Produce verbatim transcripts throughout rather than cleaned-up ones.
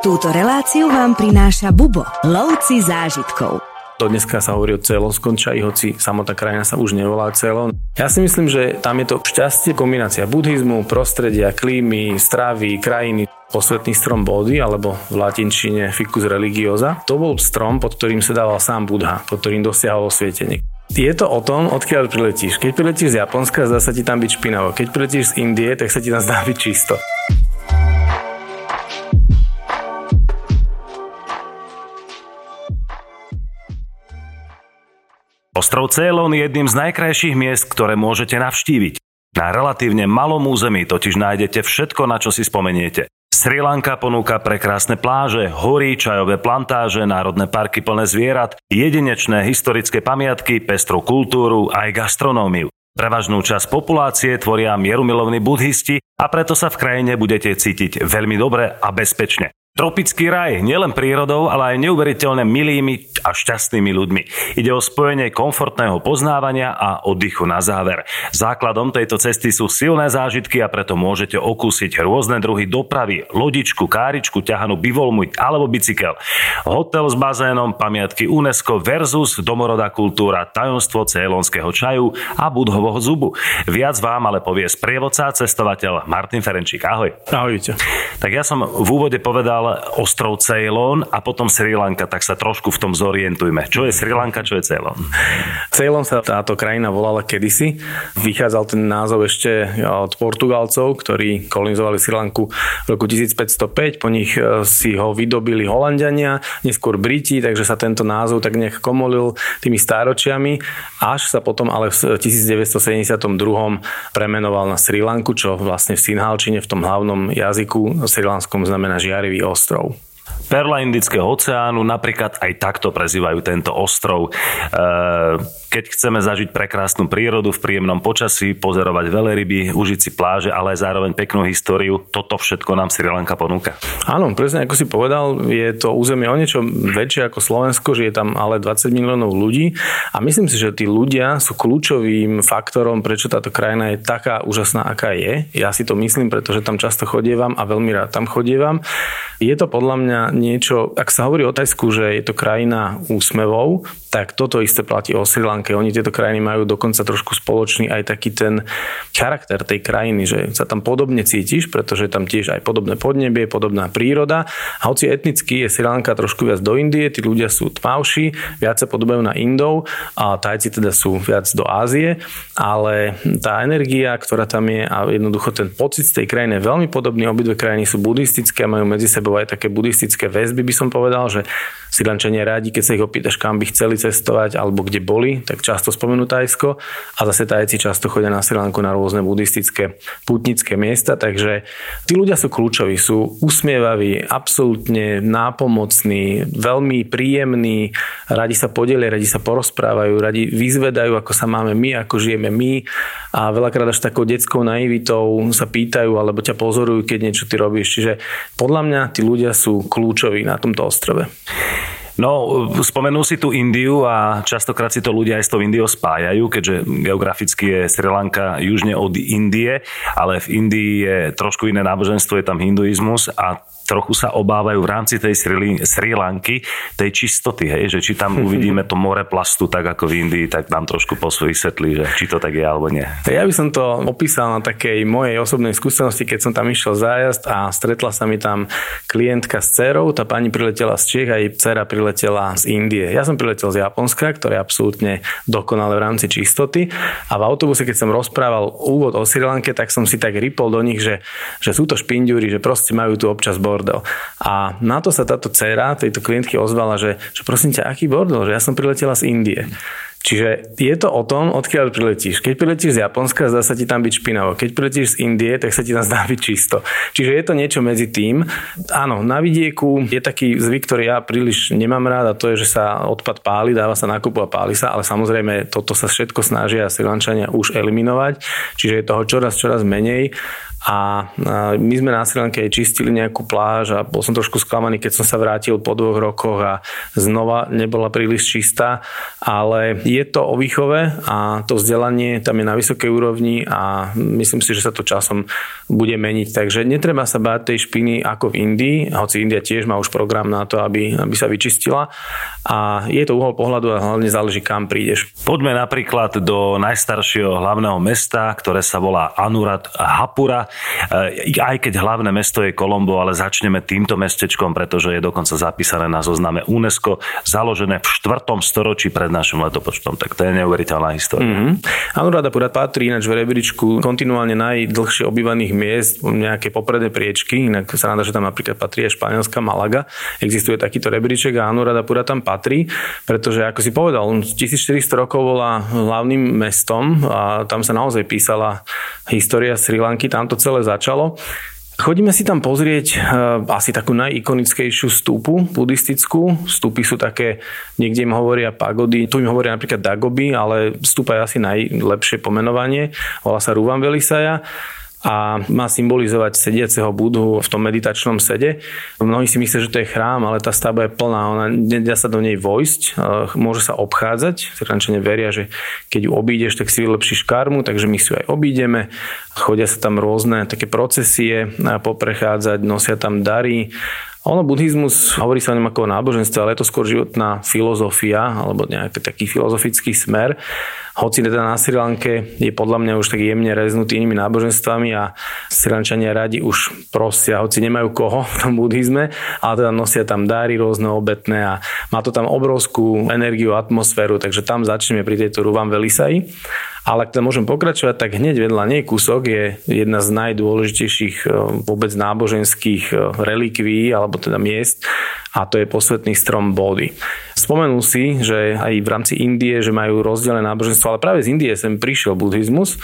Túto reláciu vám prináša Bubo, lovci zážitkov. Dneska sa hovorí o Ceylonskom čaji, hoci samotná krajina sa už nevolá Ceylon. Ja si myslím, že tam je to šťastie kombinácia buddhizmu, prostredia, klímy, stravy, krajiny. Posvetný strom Bodhi, alebo v latinčine Ficus religiosa, to bol strom, pod ktorým sa dával sám Budha, pod ktorým dosiahol osvietenie. Je to o tom, odkiaľ priletíš. Keď priletíš z Japonska, zdá sa ti tam byť špinavo. Keď priletíš z Indie, tak sa ti tam zdá byť čisto. Ostrov Ceylon je jedným z najkrajších miest, ktoré môžete navštíviť. Na relatívne malom území totiž nájdete všetko, na čo si spomeniete. Sri Lanka ponúka prekrásne pláže, hory, čajové plantáže, národné parky plné zvierat, jedinečné historické pamiatky, pestrú kultúru aj gastronómiu. Prevažnú časť populácie tvoria mierumilovní budhisti a preto sa v krajine budete cítiť veľmi dobre a bezpečne. Tropický raj, nielen prírodou, ale aj neuveriteľne milými a šťastnými ľuďmi. Ide o spojenie komfortného poznávania a oddychu na záver. Základom tejto cesty sú silné zážitky a preto môžete okúsiť rôzne druhy dopravy, lodičku, káričku, ťahanú bivolmu alebo bicykel. Hotel s bazénom, pamiatky UNESCO versus domorodá kultúra, tajomstvo ceylonského čaju a budhového zubu. Viac vám ale povie sprievodca, cestovateľ Martin Ferenčík. Ahoj. Ahojte. Tak ja som v úvode povedal ostrov Ceylon a potom Sri Lanka, tak sa trošku v tom zorientujme. Čo je Sri Lanka, čo je Ceylon? Ceylon sa táto krajina volala kedysi. Vychádzal ten názov ešte od Portugalcov, ktorí kolonizovali Sri Lanku v roku tisícpäťstopäť. Po nich si ho vydobili Holanďania, neskôr Briti, takže sa tento názov tak nejak komolil tými stáročiami, až sa potom ale v devätnásťsedemdesiatdva premenoval na Sri Lanku, čo vlastne v Sinhalčine, v tom hlavnom jazyku srilanskom, znamená žiarivý ostrov. Perla Indického oceánu, napríklad aj takto prezývajú tento ostrov. Keď chceme zažiť prekrásnu prírodu v príjemnom počasí, pozorovať veľryby, užiť si pláže, ale aj zároveň peknú históriu, toto všetko nám Sri Lanka ponúka. Áno, presne ako si povedal, je to územie o niečo väčšie ako Slovensko, žije tam ale dvadsať miliónov ľudí a myslím si, že tí ľudia sú kľúčovým faktorom, prečo táto krajina je taká úžasná, aká je. Ja si to myslím, pretože tam často chodievam a veľmi rád tam chodievam. Je to podľa mňa niečo, ak sa hovorí o Thajsku, že je to krajina úsmevov, tak toto isté platí o Sri Lanke. Oni tieto krajiny majú dokonca trošku spoločný aj taký ten charakter tej krajiny, že sa tam podobne cítiš, pretože tam tiež aj podobné podnebie, podobná príroda. A hoci etnicky je Sri Lanka trošku viac do Indie, tí ľudia sú tmavší, viac sa podobajú na Indov a Tajci teda sú viac do Ázie, ale tá energia, ktorá tam je a jednoducho ten pocit z tej krajiny je veľmi podobný. Obidve krajiny sú buddhistické a majú medzi sebou aj také buddhistické väzby, by som povedal, že Sri Lančania rádi, keď sa ich opýtaš, kam by chceli cestovať alebo kde boli, tak často spomenú Tajsko a zase Tajci často chodia na Sri Lanku na rôzne buddhistické pútnické miesta, takže tí ľudia sú kľúčoví, sú usmievaví, absolútne nápomocní, veľmi príjemní, radi sa podelia, radi sa porozprávajú, radi vyzvedajú, ako sa máme my, ako žijeme my a veľakrát až takou detskou naivitou sa pýtajú alebo ťa pozorujú, keď niečo ty robíš, čiže podľa mňa tí ľudia sú kľúčoví na tomto ostrove. No, spomenul si tú Indiu a častokrát si to ľudia aj s tou Indiou spájajú, keďže geograficky je Sri Lanka južne od Indie, ale v Indii je trošku iné náboženstvo, je tam hinduizmus a trochu sa obávajú v rámci tej Sri, Sri Lanky, tej čistoty, hej, že či tam uvidíme to more plastu tak ako v Indii, tak nám trošku posú vysvetlí, že či to tak je alebo nie. Ja by som to opísal na takej mojej osobnej skúsenosti, keď som tam išiel zájazd a stretla sa mi tam klientka s dcerou, tá pani priletela z Čiech a jej dcera priletela z Indie. Ja som priletel z Japonska, ktoré je absolútne dokonalé v rámci čistoty a v autobuse, keď som rozprával úvod o Sri Lanke, tak som si tak ripol do nich, že, že sú to špindúri, že proste majú tu občas bor. A na to sa táto dcéra tejto klientky ozvala, že, že prosím ťa, aký bordel, že ja som priletela z Indie. Čiže je to o tom, odkiaľ priletíš. Keď priletíš z Japonska, zdá sa ti tam byť špinavo. Keď priletíš z Indie, tak sa ti tam zdá byť čisto. Čiže je to niečo medzi tým. Áno, na vidieku je taký zvyk, ktorý ja príliš nemám rád a to je, že sa odpad páli, dáva sa na kupu a páli sa, ale samozrejme toto sa všetko snažia Sri Lančania už eliminovať. Čiže je toho čoraz, čoraz menej. A my sme na Sri Lanke čistili nejakú pláž a bol som trošku sklamaný, keď som sa vrátil po dvoch rokoch a znova nebola príliš čistá, ale je to o výchove a to vzdelanie tam je na vysokej úrovni a myslím si, že sa to časom bude meniť. Takže netreba sa báť tej špiny ako v Indii, hoci India tiež má už program na to, aby, aby sa vyčistila a je to uhol pohľadu a hlavne záleží, kam prídeš. Poďme napríklad do najstaršieho hlavného mesta, ktoré sa volá Anuradhapura. Aj keď hlavné mesto je Colombo, ale začneme týmto mestečkom, pretože je dokonca zapísané na zozname UNESCO, založené v štvrtom storočí pred našim letopočtom. Tak to je neuveriteľná história. Mm-hmm. Anuradhapura patrí ináč v rebríčku kontinuálne najdlhšie obývaných miest, nejaké popredné priečky, inak sa ráda, že tam napríklad patrí aj španielská Malaga. Existuje takýto rebríček a Anuradhapura tam patrí, pretože ako si povedal, tisícštyristo rokov bola hlavným mestom a tam sa naozaj písala história Sri Lanky, tamto celé začalo. Chodíme si tam pozrieť asi takú najikonickejšiu stupu buddhistickú. Stupy sú také, niekde im hovoria pagody, tu im hovoria napríklad dagoby, ale stupa je asi najlepšie pomenovanie. Volá sa Ruwanwelissaya a má symbolizovať sediaceho Budhu v tom meditačnom sede. Mnohí si myslia, že to je chrám, ale tá stavba je plná, ona nedá sa do nej vojsť, môže sa obchádzať. Srilančania veria, že keď ju obídeš, tak si vylepšíš karmu, takže my si ju aj obídeme. Chodia sa tam rôzne také procesie poprechádzať, nosia tam dary. Ono buddhizmus, hovorí sa o ňom ako o náboženstve, ale je to skôr životná filozofia alebo nejaký taký filozofický smer. Hoci teda na Sri Lanke je podľa mňa už tak jemne reznutý inými náboženstvami a Sri Lančania radi už prosia, hoci nemajú koho v tom buddhizme, ale teda nosia tam dáry rôzne obetné a má to tam obrovskú energiu, atmosféru, takže tam začneme pri tejto Ruwanwelisayi. Ale ak tam môžem pokračovať, tak hneď vedľa nej kúsok je jedna z najdôležitejších vôbec náboženských relikví, alebo teda miest, a to je posvätný strom Bodhi. Spomenul si, že aj v rámci Indie, že majú rozdelené náboženstvo, ale práve z Indie sem prišiel buddhizmus.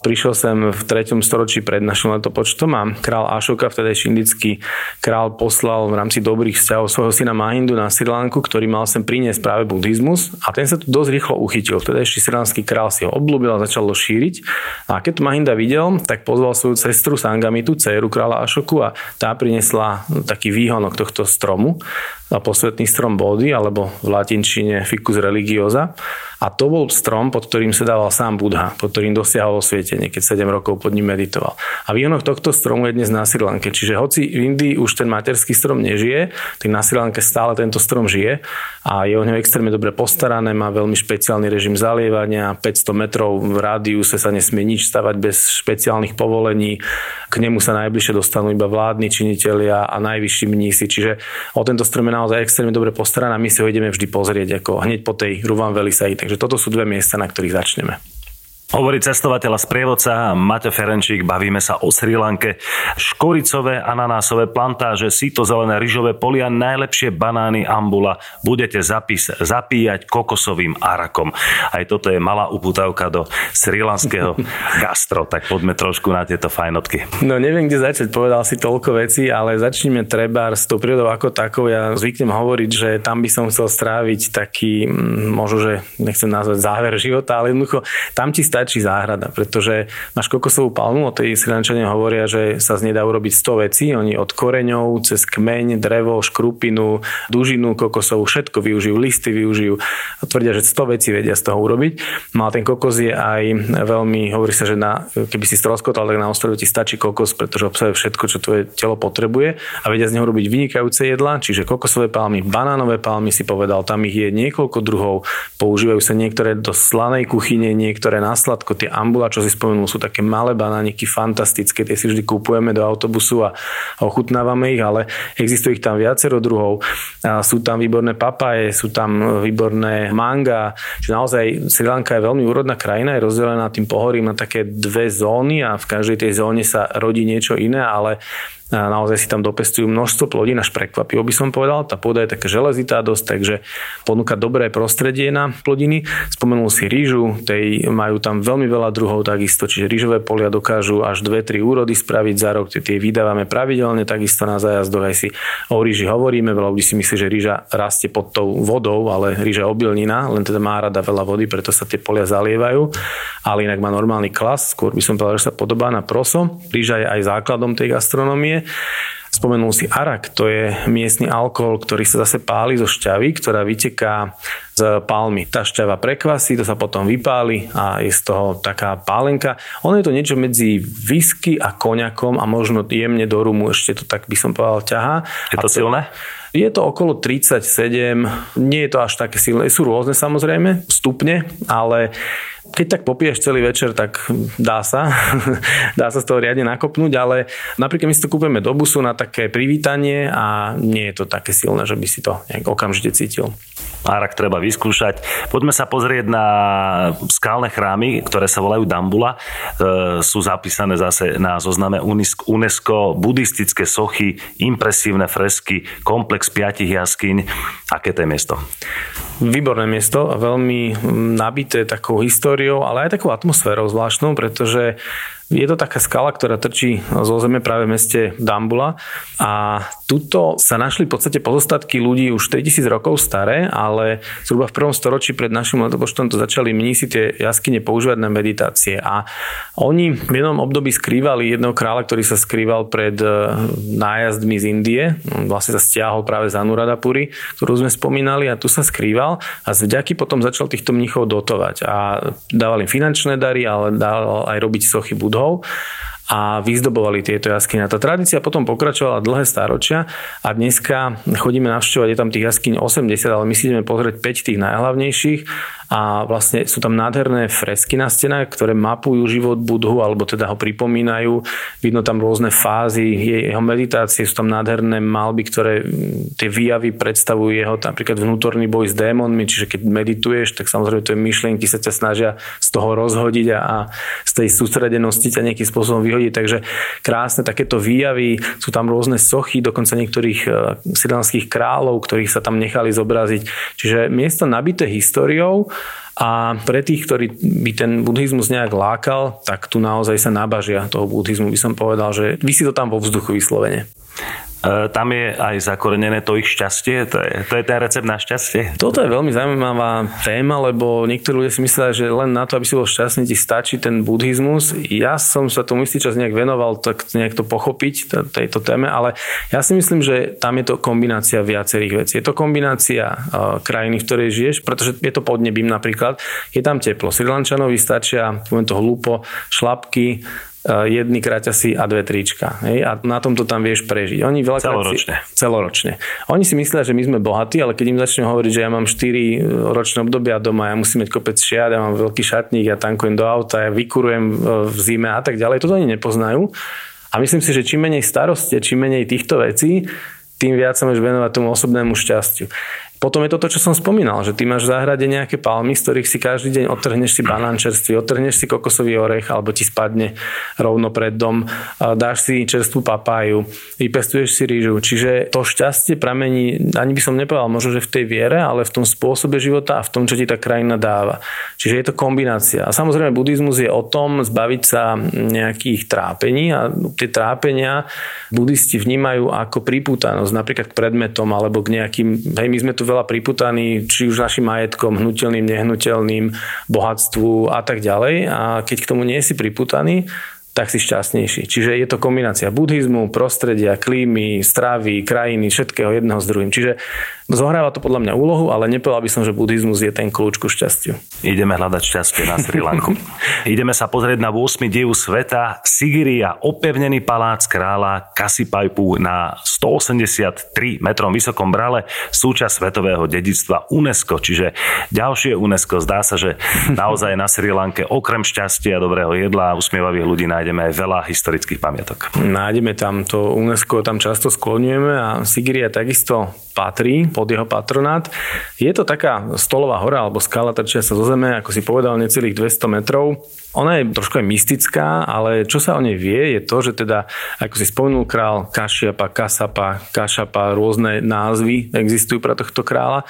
Prišiel sem v treťom storočí pred našim letopočtom a král Aśoka, vtedajší indický král, poslal v rámci dobrých vzťahov svojho syna Mahindu na Sri Lanku, ktorý mal sem priniesť práve buddhizmus a ten sa tu dosť rýchlo uchytil. Vtedajší sri lanský král si ho obľúbil a začal ho šíriť. A keď to Mahinda videl, tak pozval svoju sestru Sangamitu, dcéru kráľa Aśoku, a tá priniesla taký výhonok tohto stromu, posvätný strom Bodhi, alebo v latinčine Ficus religiosa. A to bol strom, pod ktorým sa dával sám Budha, pod ktorým dosiahol osvietenie, keď sedem rokov pod ním meditoval. A výhonok tohto stromu je dnes na Sri Lanke. Čiže hoci v Indii už ten materský strom nežije, tak na Sri Lanke stále tento strom žije a je o ňo extrémne dobre postarané, má veľmi špeciálny režim zalievania, päťsto metrov v rádiuse sa nesmie nič stavať bez špeciálnych povolení. K nemu sa najbližšie dostanú iba vládni činitelia a najvyšší mnísi. Čiže o tento strom je naozaj extrémne dobre postaraná. My si ho ideme vždy pozrieť ako hneď po tej Ruwanwelisayi. Takže toto sú dve miesta, na ktorých začneme. Hovorí cestovateľ a sprievodca Martin Ferenčík, bavíme sa o Sri Lanke. Škoricové, ananásové plantáže, síto zelené, ryžové polia, najlepšie banány ambula. Budete zapís, zapíjať kokosovým arakom. Aj toto je malá upútavka do srilanského gastro. Tak poďme trošku na tieto fajnotky. No neviem, kde začať, povedal si toľko vecí, ale začneme trebár s tou prírodou ako takou. Ja zvyknem hovoriť, že tam by som chcel stráviť taký, možno, že nechcem nazvať záver života, ale jednoducho tam ti či záhrada, pretože máš kokosovú palmu, o tej Srilančania hovoria, že sa z nej dá urobiť sto vecí, oni od koreňov, cez kmeň, drevo, škrupinu, dužinu kokosovú, všetko využijú, listy využijú a tvrdia, že sto vecí vedia z toho urobiť. No a ten kokos je aj veľmi, hovorí sa, že na, keby si stroskotal, tak na ostrove ti stačí kokos, pretože obsahuje všetko, čo tvoje telo potrebuje a vedia z neho urobiť vynikajúce jedlá, čiže kokosové palmy, banánové palmy si povedal, tam ich je niekoľko druhov, používajú sa niektoré do slanej kuchyne, niektoré na sladko. Tie ambula, čo si spomenul, sú také malé banániky, fantastické, tie si vždy kupujeme do autobusu a ochutnávame ich, ale existuje ich tam viacero druhov. A sú tam výborné papaje, sú tam výborné manga, čiže naozaj Sri Lanka je veľmi úrodná krajina, je rozdelená tým pohorím na také dve zóny a v každej tej zóne sa rodí niečo iné, ale naozaj si tam dopestujú množstvo plodín, až prekvapivo by som povedal. Tá pôda je taká železitá dosť, takže ponúka dobré prostredie na plodiny. Spomenul si rýžu, tej majú tam veľmi veľa druhov takisto, čiže rýžové polia dokážu až dve tri úrody spraviť za rok, tie vydávame pravidelne, takisto na zájazdoch aj si o rýži hovoríme, veľa ľudí si myslí, že rýža rastie pod tou vodou, ale rýža obilnina, len teda má rada veľa vody, preto sa tie polia zalievajú, ale inak má normálny klas, skôr by som povedal, že sa podobá na proso. Rýža je aj základom tej gastronomie. Spomenul si arak, to je miestny alkohol, ktorý sa zase páli zo šťavy, ktorá vyteká z palmy. Tá šťava prekvasí, to sa potom vypáli a je z toho taká pálenka. Ono je to niečo medzi whisky a koňakom a možno jemne do rumu, ešte to tak by som povedal ťahá. Je to silné? Je to okolo tridsaťsedem, nie je to až také silné, sú rôzne samozrejme, stupne, ale keď tak popiješ celý večer, tak dá sa, dá sa z toho riadne nakopnúť, ale napríklad my si to kúpeme do busu na také privítanie a nie je to také silné, že by si to nejak okamžite cítil. Arak treba vyskúšať. Poďme sa pozrieť na skalné chrámy, ktoré sa volajú Dambula. E, sú zapísané zase na zozname UNESCO, buddhistické sochy, impresívne fresky, komplex piatich jaskyň. Aké to je miesto? Výborné miesto, veľmi nabité takou históriou, ale aj takou atmosférou zvláštnou, pretože je to taká skala, ktorá trčí zo zeme práve v meste Dambula a tuto sa našli v podstate pozostatky ľudí už tritisíc rokov staré, ale zhruba v prvom storočí pred našim letopočtom to začali mnísi tie jaskyne používať na meditácie a oni v jednom období skrývali jedného kráľa, ktorý sa skrýval pred nájazdmi z Indie, vlastne sa stiahol práve z Anuradhapury, ktorú sme spomínali a tu sa skrýval a z vďaky potom začal týchto mníchov dotovať a dával im finančné dary, ale dal aj robiť sochy Budhu a vyzdobovali tieto jaskyne. Tá tradícia potom pokračovala dlhé stáročia a dneska chodíme navštevovať, je tam tých jaskyň osemdesiat, ale my si ideme pozrieť päť tých najhlavnejších a vlastne sú tam nádherné fresky na stenách, ktoré mapujú život Budhu alebo teda ho pripomínajú. Vidno tam rôzne fázy jeho meditácie, sú tam nádherné malby, ktoré tie výjavy predstavujú jeho napríklad vnútorný boj s démonmi, čiže keď medituješ, tak samozrejme tie myšlienky sa ťa snažia z toho rozhodiť a, a z tej sústredenosti ťa nejakým spôsobom vyhodiť. Takže krásne takéto výjavy, sú tam rôzne sochy, dokonca niektorých srilanských kráľov, ktorých sa tam nechali zobraziť. Čiže miesto nabité históriou. A pre tých, ktorí by ten buddhizmus nejak lákal, tak tu naozaj sa nabažia toho buddhizmu. By som povedal, že visí to tam vo vzduchu vyslovene. Tam je aj zakorenené to ich šťastie, to je, to je ten recept na šťastie. Toto je veľmi zaujímavá téma, lebo niektorí ľudia si myslia, že len na to, aby si bol šťastný, ti stačí ten buddhizmus. Ja som sa tomu istý čas nejak venoval, tak nejak to pochopiť tejto téme, ale ja si myslím, že tam je to kombinácia viacerých vecí. Je to kombinácia krajiny, v ktorej žiješ, pretože je to pod nebím napríklad, je tam teplo. Srilančanovi stačia, poviem to hlúpo, šlapky, jedny kraťasy a dve trička. Hej? A na tomto tam vieš prežiť. Oni celoročne. Si, celoročne. Oni si myslia, že my sme bohatí, ale keď im začnem hovoriť, že ja mám štyri ročné obdobia doma, ja musím mať kopec šiat, ja mám veľký šatník, ja tankujem do auta, ja vykurujem v zime a tak ďalej, toto oni nepoznajú. A myslím si, že čím menej starosti, čím menej týchto vecí, tým viac sa môžeš venovať tomu osobnému šťastiu. Potom je to to, čo som spomínal, že ty máš v záhrade nejaké palmy, z ktorých si každý deň odtrhneš si banán čerstvý, odtrhneš si kokosový orech, alebo ti spadne rovno pred dom, dáš si čerstvú papáju, vypestuješ si rýžu. Čiže to šťastie pramení, ani by som nepovedal, možno, že v tej viere, ale v tom spôsobe života a v tom, čo ti tá krajina dáva. Čiže je to kombinácia. A samozrejme, buddhizmus je o tom zbaviť sa nejakých trápení a tie trápenia budisti vnímajú ako pripútanosť, napríklad k predmetom alebo k nejakým, hej, my sme tu veľa priputaní, či už našim majetkom, hnutelným, nehnuteľným, bohatstvu a tak ďalej. A keď k tomu nie si priputaný, tak si šťastnejší. Čiže je to kombinácia buddhizmu, prostredia, klímy, stravy, krajiny, všetkého jedného s druhým. Čiže zohráva to podľa mňa úlohu, ale nepovedal by som, že buddhizmus je ten kľúč ku šťastiu. Ideme hľadať šťastie na Sri Lanku. Ideme sa pozrieť na ôsmy divu sveta. Sigiriya, opevnený palác kráľa Kassapaju na stoosemdesiattri metrom vysokom brale, súčasť svetového dedičstva UNESCO. Čiže ďalšie UNESCO. Zdá sa, že naozaj na Sri Lanke okrem šťastia, dobrého jedla a usmievavých ľudí na nájdeme veľa historických pamiatok. Nájdeme tam to UNESCO, tam často skloňujeme a Sigiriya takisto patrí pod jeho patronát. Je to taká stolová hora alebo skala trčia sa zo zeme, ako si povedal, necelých dvesto metrov. Ona je trošku aj mystická, ale čo sa o nej vie, je to, že teda, ako si spomenul, král Kašapa, Kassapa, Kašapa, rôzne názvy existujú pre tohto kráľa.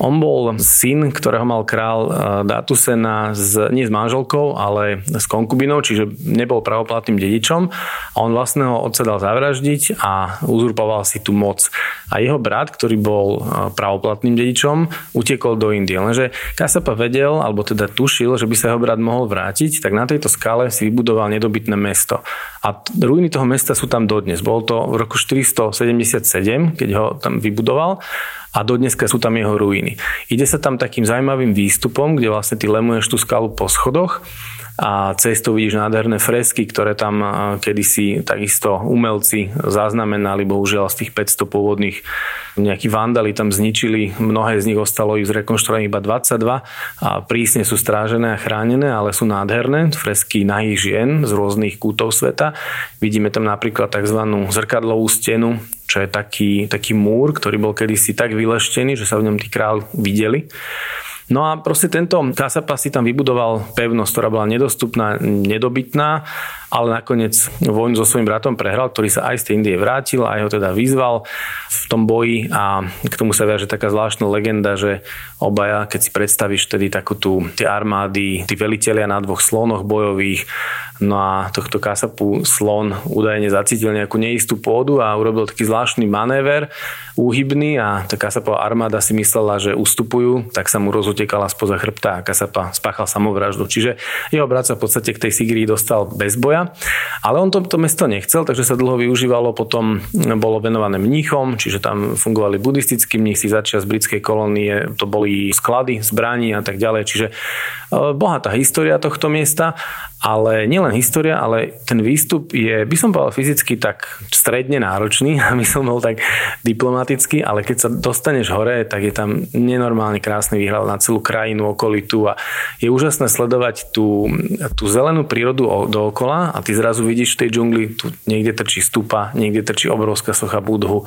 On bol syn, ktorého mal král Dátusena z, nie s manželkou, ale s konkubinou, čiže nebol pravoplatným dedičom. A on vlastného otca dal zavraždiť a uzurpoval si tú moc. A jeho brat, ktorý bol pravoplatným dedičom, utekol do Indie. Lenže Kassapa vedel, alebo teda tušil, že by sa jeho brat mohol vrátiť, tak na tejto skale si vybudoval nedobytné mesto. A ruiny toho mesta sú tam dodnes. Bol to v roku štyristosedemdesiatsedem, keď ho tam vybudoval. A dodneska sú tam jeho ruiny. Ide sa tam takým zaujímavým výstupom, kde vlastne ty lemuješ tú skalu po schodoch a cestou vidíš nádherné fresky, ktoré tam kedysi takisto umelci zaznamenali, bohužiaľ z tých päťsto pôvodných nejakí vandali tam zničili, mnohé z nich ostalo ich zrekonštruovaných iba dvadsaťdva a prísne sú strážené a chránené, ale sú nádherné fresky nahých žien z rôznych kútov sveta. Vidíme tam napríklad tzv. Zrkadlovú stenu, čo je taký, taký múr, ktorý bol kedysi tak vyleštený, že sa v ňom tí králi videli. No a proste tento Kassapa si tam vybudoval pevnosť, ktorá bola nedostupná, nedobytná, ale nakoniec vojnu so svojím bratom prehral, ktorý sa aj z tej Indie vrátil a ho teda vyzval v tom boji a k tomu sa viaže taká zvláštna legenda, že obaja, keď si predstavíš tedy takú tú, tie armády, tí velitelia na dvoch slonoch bojových, no a tohto Kassapu slon údajne zacítil nejakú neistú pôdu a urobil taký zvláštny manéver, úhybný a tá Kassapova armáda si myslela, že ustupujú, tak sa mu rozutekala spoza chrbta a Kassapa spáchal samovraždu. Čiže jeho brat sa v podstate k tej Sigírii dostal bez boja. Ale on to, to mesto nechcel, takže sa dlho využívalo, potom bolo venované mníchom, čiže tam fungovali buddhistickí mnísi, začias britskej kolónie, to boli sklady, zbraní a tak ďalej, čiže bohatá história tohto miesta, ale nielen história, ale ten výstup je, by som povedal fyzicky tak stredne náročný, aby som bol tak diplomatický, ale keď sa dostaneš hore, tak je tam nenormálne krásny výhľad na celú krajinu, okolitu a je úžasné sledovať tú, tú zelenú prírodu dookola a ty zrazu vidíš v tej džungli, tu niekde trčí stupa, niekde trčí obrovská socha Budhu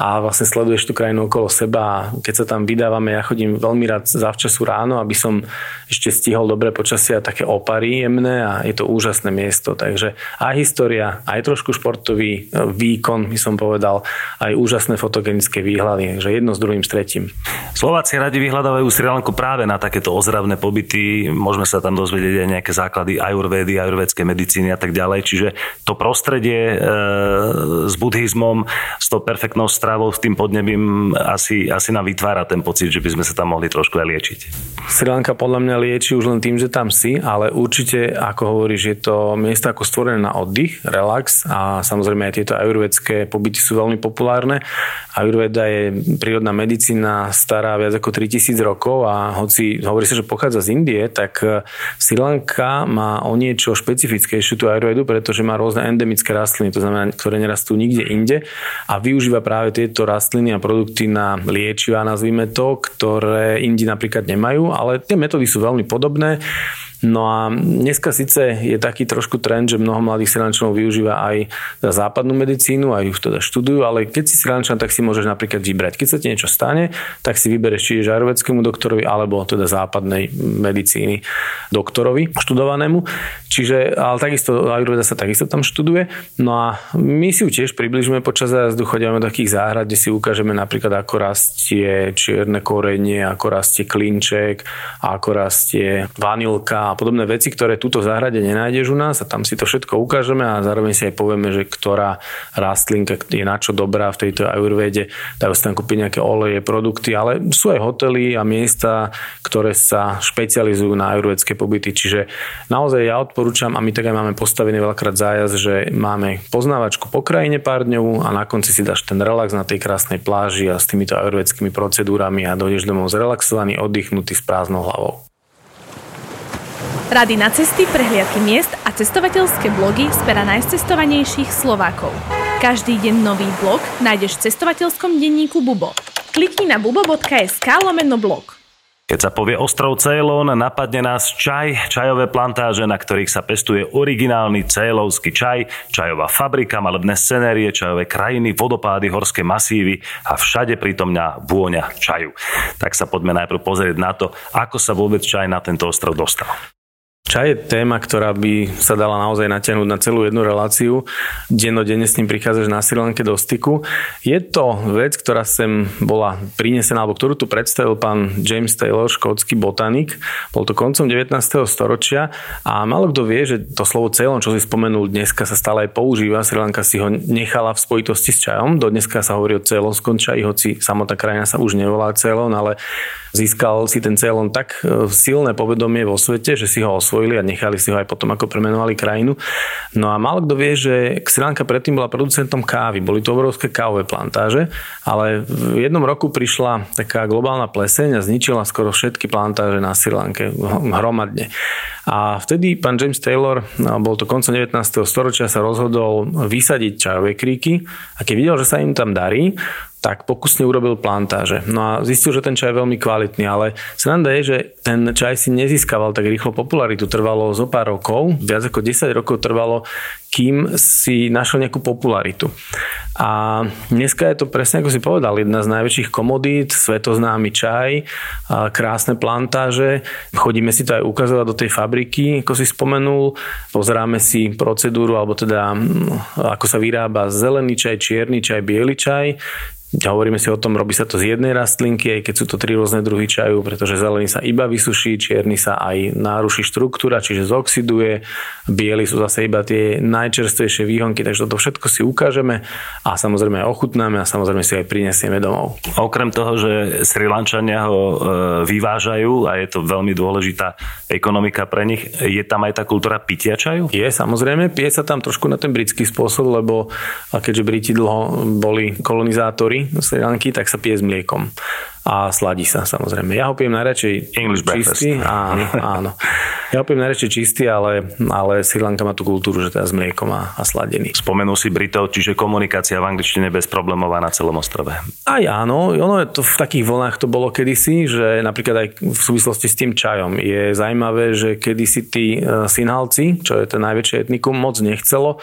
a vlastne sleduješ tú krajinu okolo seba a keď sa tam vydávame, ja chodím veľmi rád zavčasu ráno, aby som ešte stihol dobré počasie a také opary jemné a je to úžasné miesto, takže aj história, aj trošku športový výkon, by som povedal, aj úžasné fotogenické výhľady, takže jedno s druhým, s tretím. Slováci radi vyhľadávajú Sri Lanku práve na takéto ozdravné pobyty, môžeme sa tam dozvedieť aj nejaké základy ajurvédy, ajurvédskej medicíny a tak ďalej, čiže to prostredie e, s buddhizmom, s tou perfektnou s tým podnebím asi, asi nám vytvára ten pocit, že by sme sa tam mohli trošku aj liečiť. Sri Lanka podľa mňa lieči už len tým, že tam si, ale určite, ako hovoríš, je to miesto ako stvorené na oddych, relax a samozrejme aj tieto ajurvedské pobyty sú veľmi populárne. Ajurveda je prírodná medicína stará viac ako tritisíc rokov a hoci hovorí sa, že pochádza z Indie, tak Sri Lanka má o niečo špecifickejšiu tú ajurvedu, pretože má rôzne endemické rastliny, to znamená, ktoré nerastú nikde inde a využíva práve tieto rastliny a produkty na liečivá, nazvime to, ktoré Indi napríklad nemajú, ale tie metódy sú veľmi podobné. No a dneska síce je taký trošku trend, že mnoho mladých Sri Lančanov využíva aj západnú medicínu, aj ju teda študujú, ale keď si Sri Lančan, tak si môžeš napríklad vybrať. Keď sa ti niečo stane, tak si vybereš či ajurvédskému doktorovi, alebo teda západnej medicíny doktorovi študovanému. Čiže, ale takisto, ajurveda sa takisto tam študuje. No a my si ju tiež približíme počas zájazdu, chodíme do takých záhrad, kde si ukážeme napríklad, ako rastie čierne korenie, ako rastie klinček, ako rastie vanilka a podobné veci, ktoré túto v záhrade nenájdeš u nás a tam si to všetko ukážeme a zároveň si aj povieme, že ktorá rastlinka je na čo dobrá v tejto ajurvede. Dajú sa tam kúpiť nejaké oleje, produkty, ale sú aj hotely a miesta, ktoré sa špecializujú na ajurvedské pobyty. Čiže naozaj ja odporúčam a my tak aj máme postavený veľakrát zájazd, že máme poznávačku po krajine pár dňov a na konci si dáš ten relax na tej krásnej pláži a s týmito ajurvedskými procedúrami a dojdeš domov zrelaxovaný, oddychnutý, s prázdnou hlavou. Rady na cesty, prehliadky miest a cestovateľské blogy z pera najcestovanejších Slovákov. Každý deň nový blog nájdeš v cestovateľskom denníku Bubo. Klikni na bubo bodka es ká lomeno blog. Keď sa povie ostrov Ceylon, napadne nás čaj, čajové plantáže, na ktorých sa pestuje originálny ceylovský čaj, čajová fabrika, malebné scenérie, čajové krajiny, vodopády, horské masívy a všade prítomná vôňa čaju. Tak sa poďme najprv pozrieť na to, ako sa vôbec čaj na tento ostrov dostal. Čaj je téma, ktorá by sa dala naozaj natiahnuť na celú jednu reláciu. Dennodenne s ním prichádzaš na Sri Lanke do styku. Je to vec, ktorá sem bola prinesená, alebo ktorú tu predstavil pán James Taylor, škótsky botanik. Bol to koncom devätnásteho storočia a málo kto vie, že to slovo Ceylon, čo si spomenul dneska, sa stále aj používa. Sri Lanka si ho nechala v spojitosti s čajom. Do dneska sa hovorí o ceylonskom čaji, hoci samotná krajina sa už nevolá Ceylon, ale získal si ten Ceylon tak silné povedomie vo svete, že si ho osvojili a nechali si ho aj potom, ako premenovali krajinu. No a málo kto vie, že Sri Lanka predtým bola producentom kávy. Boli to obrovské kávové plantáže, ale v jednom roku prišla taká globálna pleseň a zničila skoro všetky plantáže na Sri Lanke hromadne. A vtedy pán James Taylor, bol to koncom devätnásteho storočia, sa rozhodol vysadiť čajové kríky a keď videl, že sa im tam darí, tak pokusne urobil plantáže. No a zistil, že ten čaj je veľmi kvalitný, ale sranda je, že ten čaj si nezískaval tak rýchlo popularitu. Trvalo zo pár rokov, viac ako desať rokov trvalo, kým si našiel nejakú popularitu. A dneska je to presne, ako si povedal, jedna z najväčších komodít, svetoznámy čaj, krásne plantáže. Chodíme si to aj ukazovať do tej fabriky, ako si spomenul. Pozeráme si procedúru, alebo teda ako sa vyrába zelený čaj, čierny čaj, biely čaj. Hovoríme si o tom, robí sa to z jednej rastlinky, aj keď sú to tri rôzne druhy čaju, pretože zelený sa iba vysuší, čierny sa aj naruší štruktúra, čiže zoxiduje, biely sú zase iba tie najčerstvejšie výhonky, takže toto všetko si ukážeme a samozrejme ochutnáme a samozrejme si aj prinesieme domov. Okrem toho, že Sri Lančania ho vyvážajú a je to veľmi dôležitá ekonomika pre nich, je tam aj tá kultúra pitia čaju? Je, samozrejme, pije sa tam trošku na ten britský spôsob, lebo keďže Briti dlho boli kolonizátori Sri Lanky, tak sa pije s mliekom a sladí sa, samozrejme. Ja ho pijem najradšej English čistý. Áno, áno. Ja ho pijem najradšej čistý, ale, ale Sri Lanka má tú kultúru, že teda s mliekom a, a sladený. Spomenul si Britov, čiže komunikácia v angličtine bezproblémová na celom ostrove. Aj áno, ono je to v takých vlnách to bolo kedysi, že napríklad aj v súvislosti s tým čajom je zaujímavé, že kedysi tí Sinhalci, čo je to najväčšie etnikum, moc nechcelo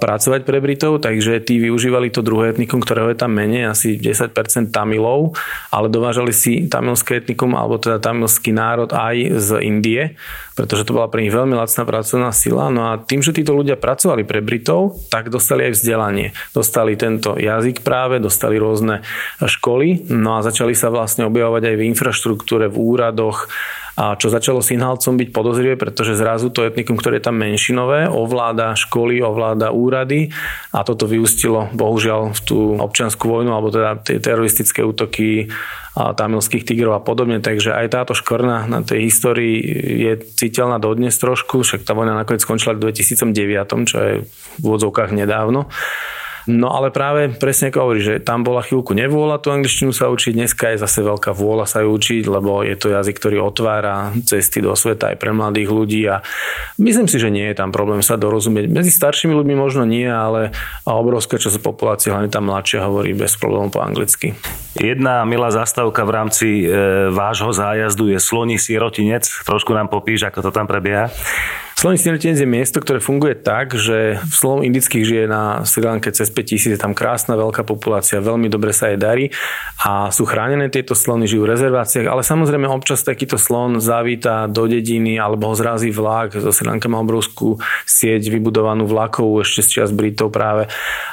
pracovať pre Britov, takže tí využívali to druhé etnikum, ktorého je tam menej, asi desať percent Tamilov, ale dovážali si tamilské etnikum, alebo teda tamilský národ aj z Indie, pretože to bola pre nich veľmi lacná pracovná sila. No a tým, že títo ľudia pracovali pre Britov, tak dostali aj vzdelanie. Dostali tento jazyk práve, dostali rôzne školy, no a začali sa vlastne objavovať aj v infraštruktúre, v úradoch, a čo začalo Sinhalcom byť podozrivé, pretože zrazu to etnikum, ktoré je tam menšinové, ovláda školy, ovláda úrady a toto vyústilo bohužiaľ v tú občiansku vojnu, alebo teda tie teroristické útoky tamilských tigrov a podobne, takže aj táto škvrna na tej histórii je citeľná dodnes trošku, však tá vojna nakoniec skončila v dvetisícdeväť, čo je v úvodzovkách nedávno. No ale práve presne ako hovorí, že tam bola chvíľku nevôľa tú angličtinu sa učiť, dneska je zase veľká vôľa sa ju učiť, lebo je to jazyk, ktorý otvára cesty do sveta aj pre mladých ľudí a myslím si, že nie je tam problém sa dorozumieť. Medzi staršími ľuďmi možno nie, ale obrovská časť populácie, hlavne tá mladšia, hovorí bez problémov po anglicky. Jedna milá zastávka v rámci e, vášho zájazdu je Sloní sirotinec. Trošku nám popíš, ako to tam prebieha. Sloní sirotinec je miesto, ktoré funguje tak, že v slom indických žije na Sri Lanke cez päťtisíc, je tam krásna veľká populácia, veľmi dobre sa jej darí a sú chránené tieto slony, žijú v rezerváciách, ale samozrejme občas takýto slon zavíta do dediny alebo ho zrazí vlak. Zo Sri Lanka má obrovskú sieť vybudovanú vlakov ešte z čias Britov práve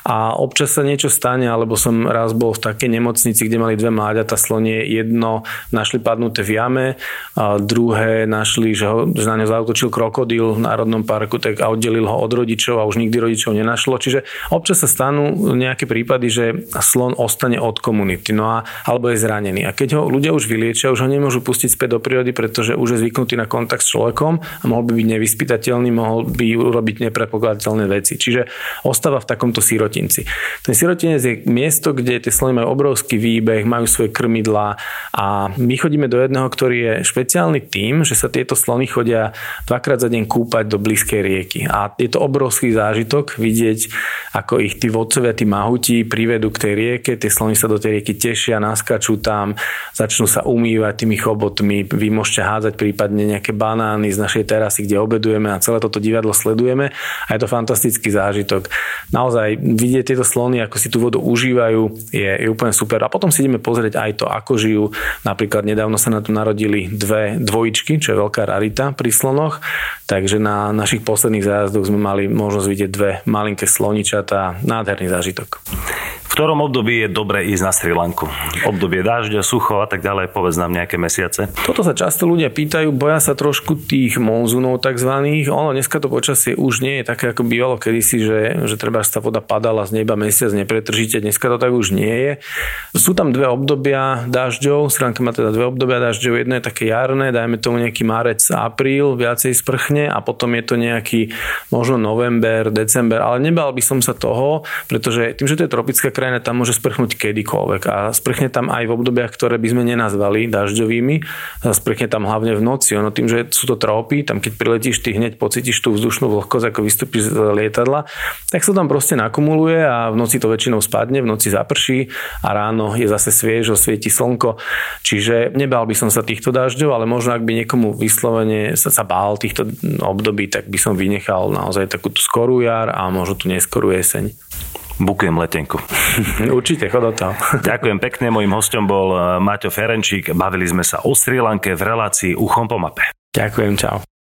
a občas sa niečo stane, alebo som raz bol v takej nemocnici, kde mali dve mláďatá slonie, jedno našli padnuté v jame, a druhé našli, že, ho, že na ňo zaútočil krokodil v národnom parku, tak a oddelil ho od rodičov a už nikdy rodičov nenašlo. Čiže občas sa stanú nejaké prípady, že slon ostane od komunity, no a alebo je zranený. A keď ho ľudia už vyliečia, už ho nemôžu pustiť späť do prírody, pretože už je zvyknutý na kontakt s človekom a mohol by byť nevyspytateľný, mohol by urobiť nepredpokladateľné veci. Čiže ostáva v takomto sirotinci. Ten sirotinec je miesto, kde tie slony majú obrovský výbeh, majú svoje krmidlá a my chodíme do jedného, ktorý je špeciálny tým, že sa tieto slony chodia dvakrát za deň kúpať kúpať do blízkej rieky. A je to obrovský zážitok vidieť, ako ich tí vodcovia, tí mahutí privedú k tej rieke, tie slony sa do tej rieky tešia, naskačú tam, začnú sa umývať tými chobotmi, vy môžete hádzať prípadne nejaké banány z našej terasy, kde obedujeme a celé toto divadlo sledujeme a je to fantastický zážitok. Naozaj vidieť tieto slony, ako si tú vodu užívajú, je, je úplne super. A potom si ideme pozrieť aj to, ako žijú. Napríklad nedávno sa na to narodili dve dvojičky, čo je veľká rarita pri slonoch, takže na našich posledných zájazdoch sme mali možnosť vidieť dve malinké sloničatá, nádherný zážitok. V ktorom období je dobre ísť na Sri Lanku? Obdobie dážďa, sucho a tak ďalej, povedz nám nejaké mesiace. Toto sa často ľudia pýtajú, boja sa trošku tých monzunov takzvaných. Ono dneska to počasie už nie je také, ako bývalo kedysi, že, že treba sa voda padala z neba mesiac nepretržite, dneska to tak už nie je. Sú tam dve obdobia dážďov, Sri Lanka má teda dve obdobia dážďov, jedno je také jarné, dajme tomu nejaký marec, apríl, viacej sprchne a potom je to nejaký možno november, december, ale nebal by som sa toho, pretože tým, že to je tropická krajina, tam môže sprchnúť kedykoľvek a sprchne tam aj v obdobiach, ktoré by sme nenazvali dažďovými, sprchne tam hlavne v noci. Ono tým, že sú to trópy, tam keď priletíš, ty hneď pocítiš tú vzdušnú vlhkosť, ako vystúpiš z lietadla, tak sa tam proste nakumuluje a v noci to väčšinou spadne, v noci zaprší a ráno je zase sviežo, svieti slnko. Čiže nebal by som sa týchto dažďov, ale možno ak by niekomu vyslovene sa, sa bál týchto období, tak by som vynechal naozaj takú skorú jar a možno tú neskorú jeseň. Bukujem letenku. Určite, chod do toho. Ďakujem pekne, mojím hostom bol Maťo Ferenčík. Bavili sme sa o Sri Lanke v relácii Uchom po mape. Ďakujem, čau.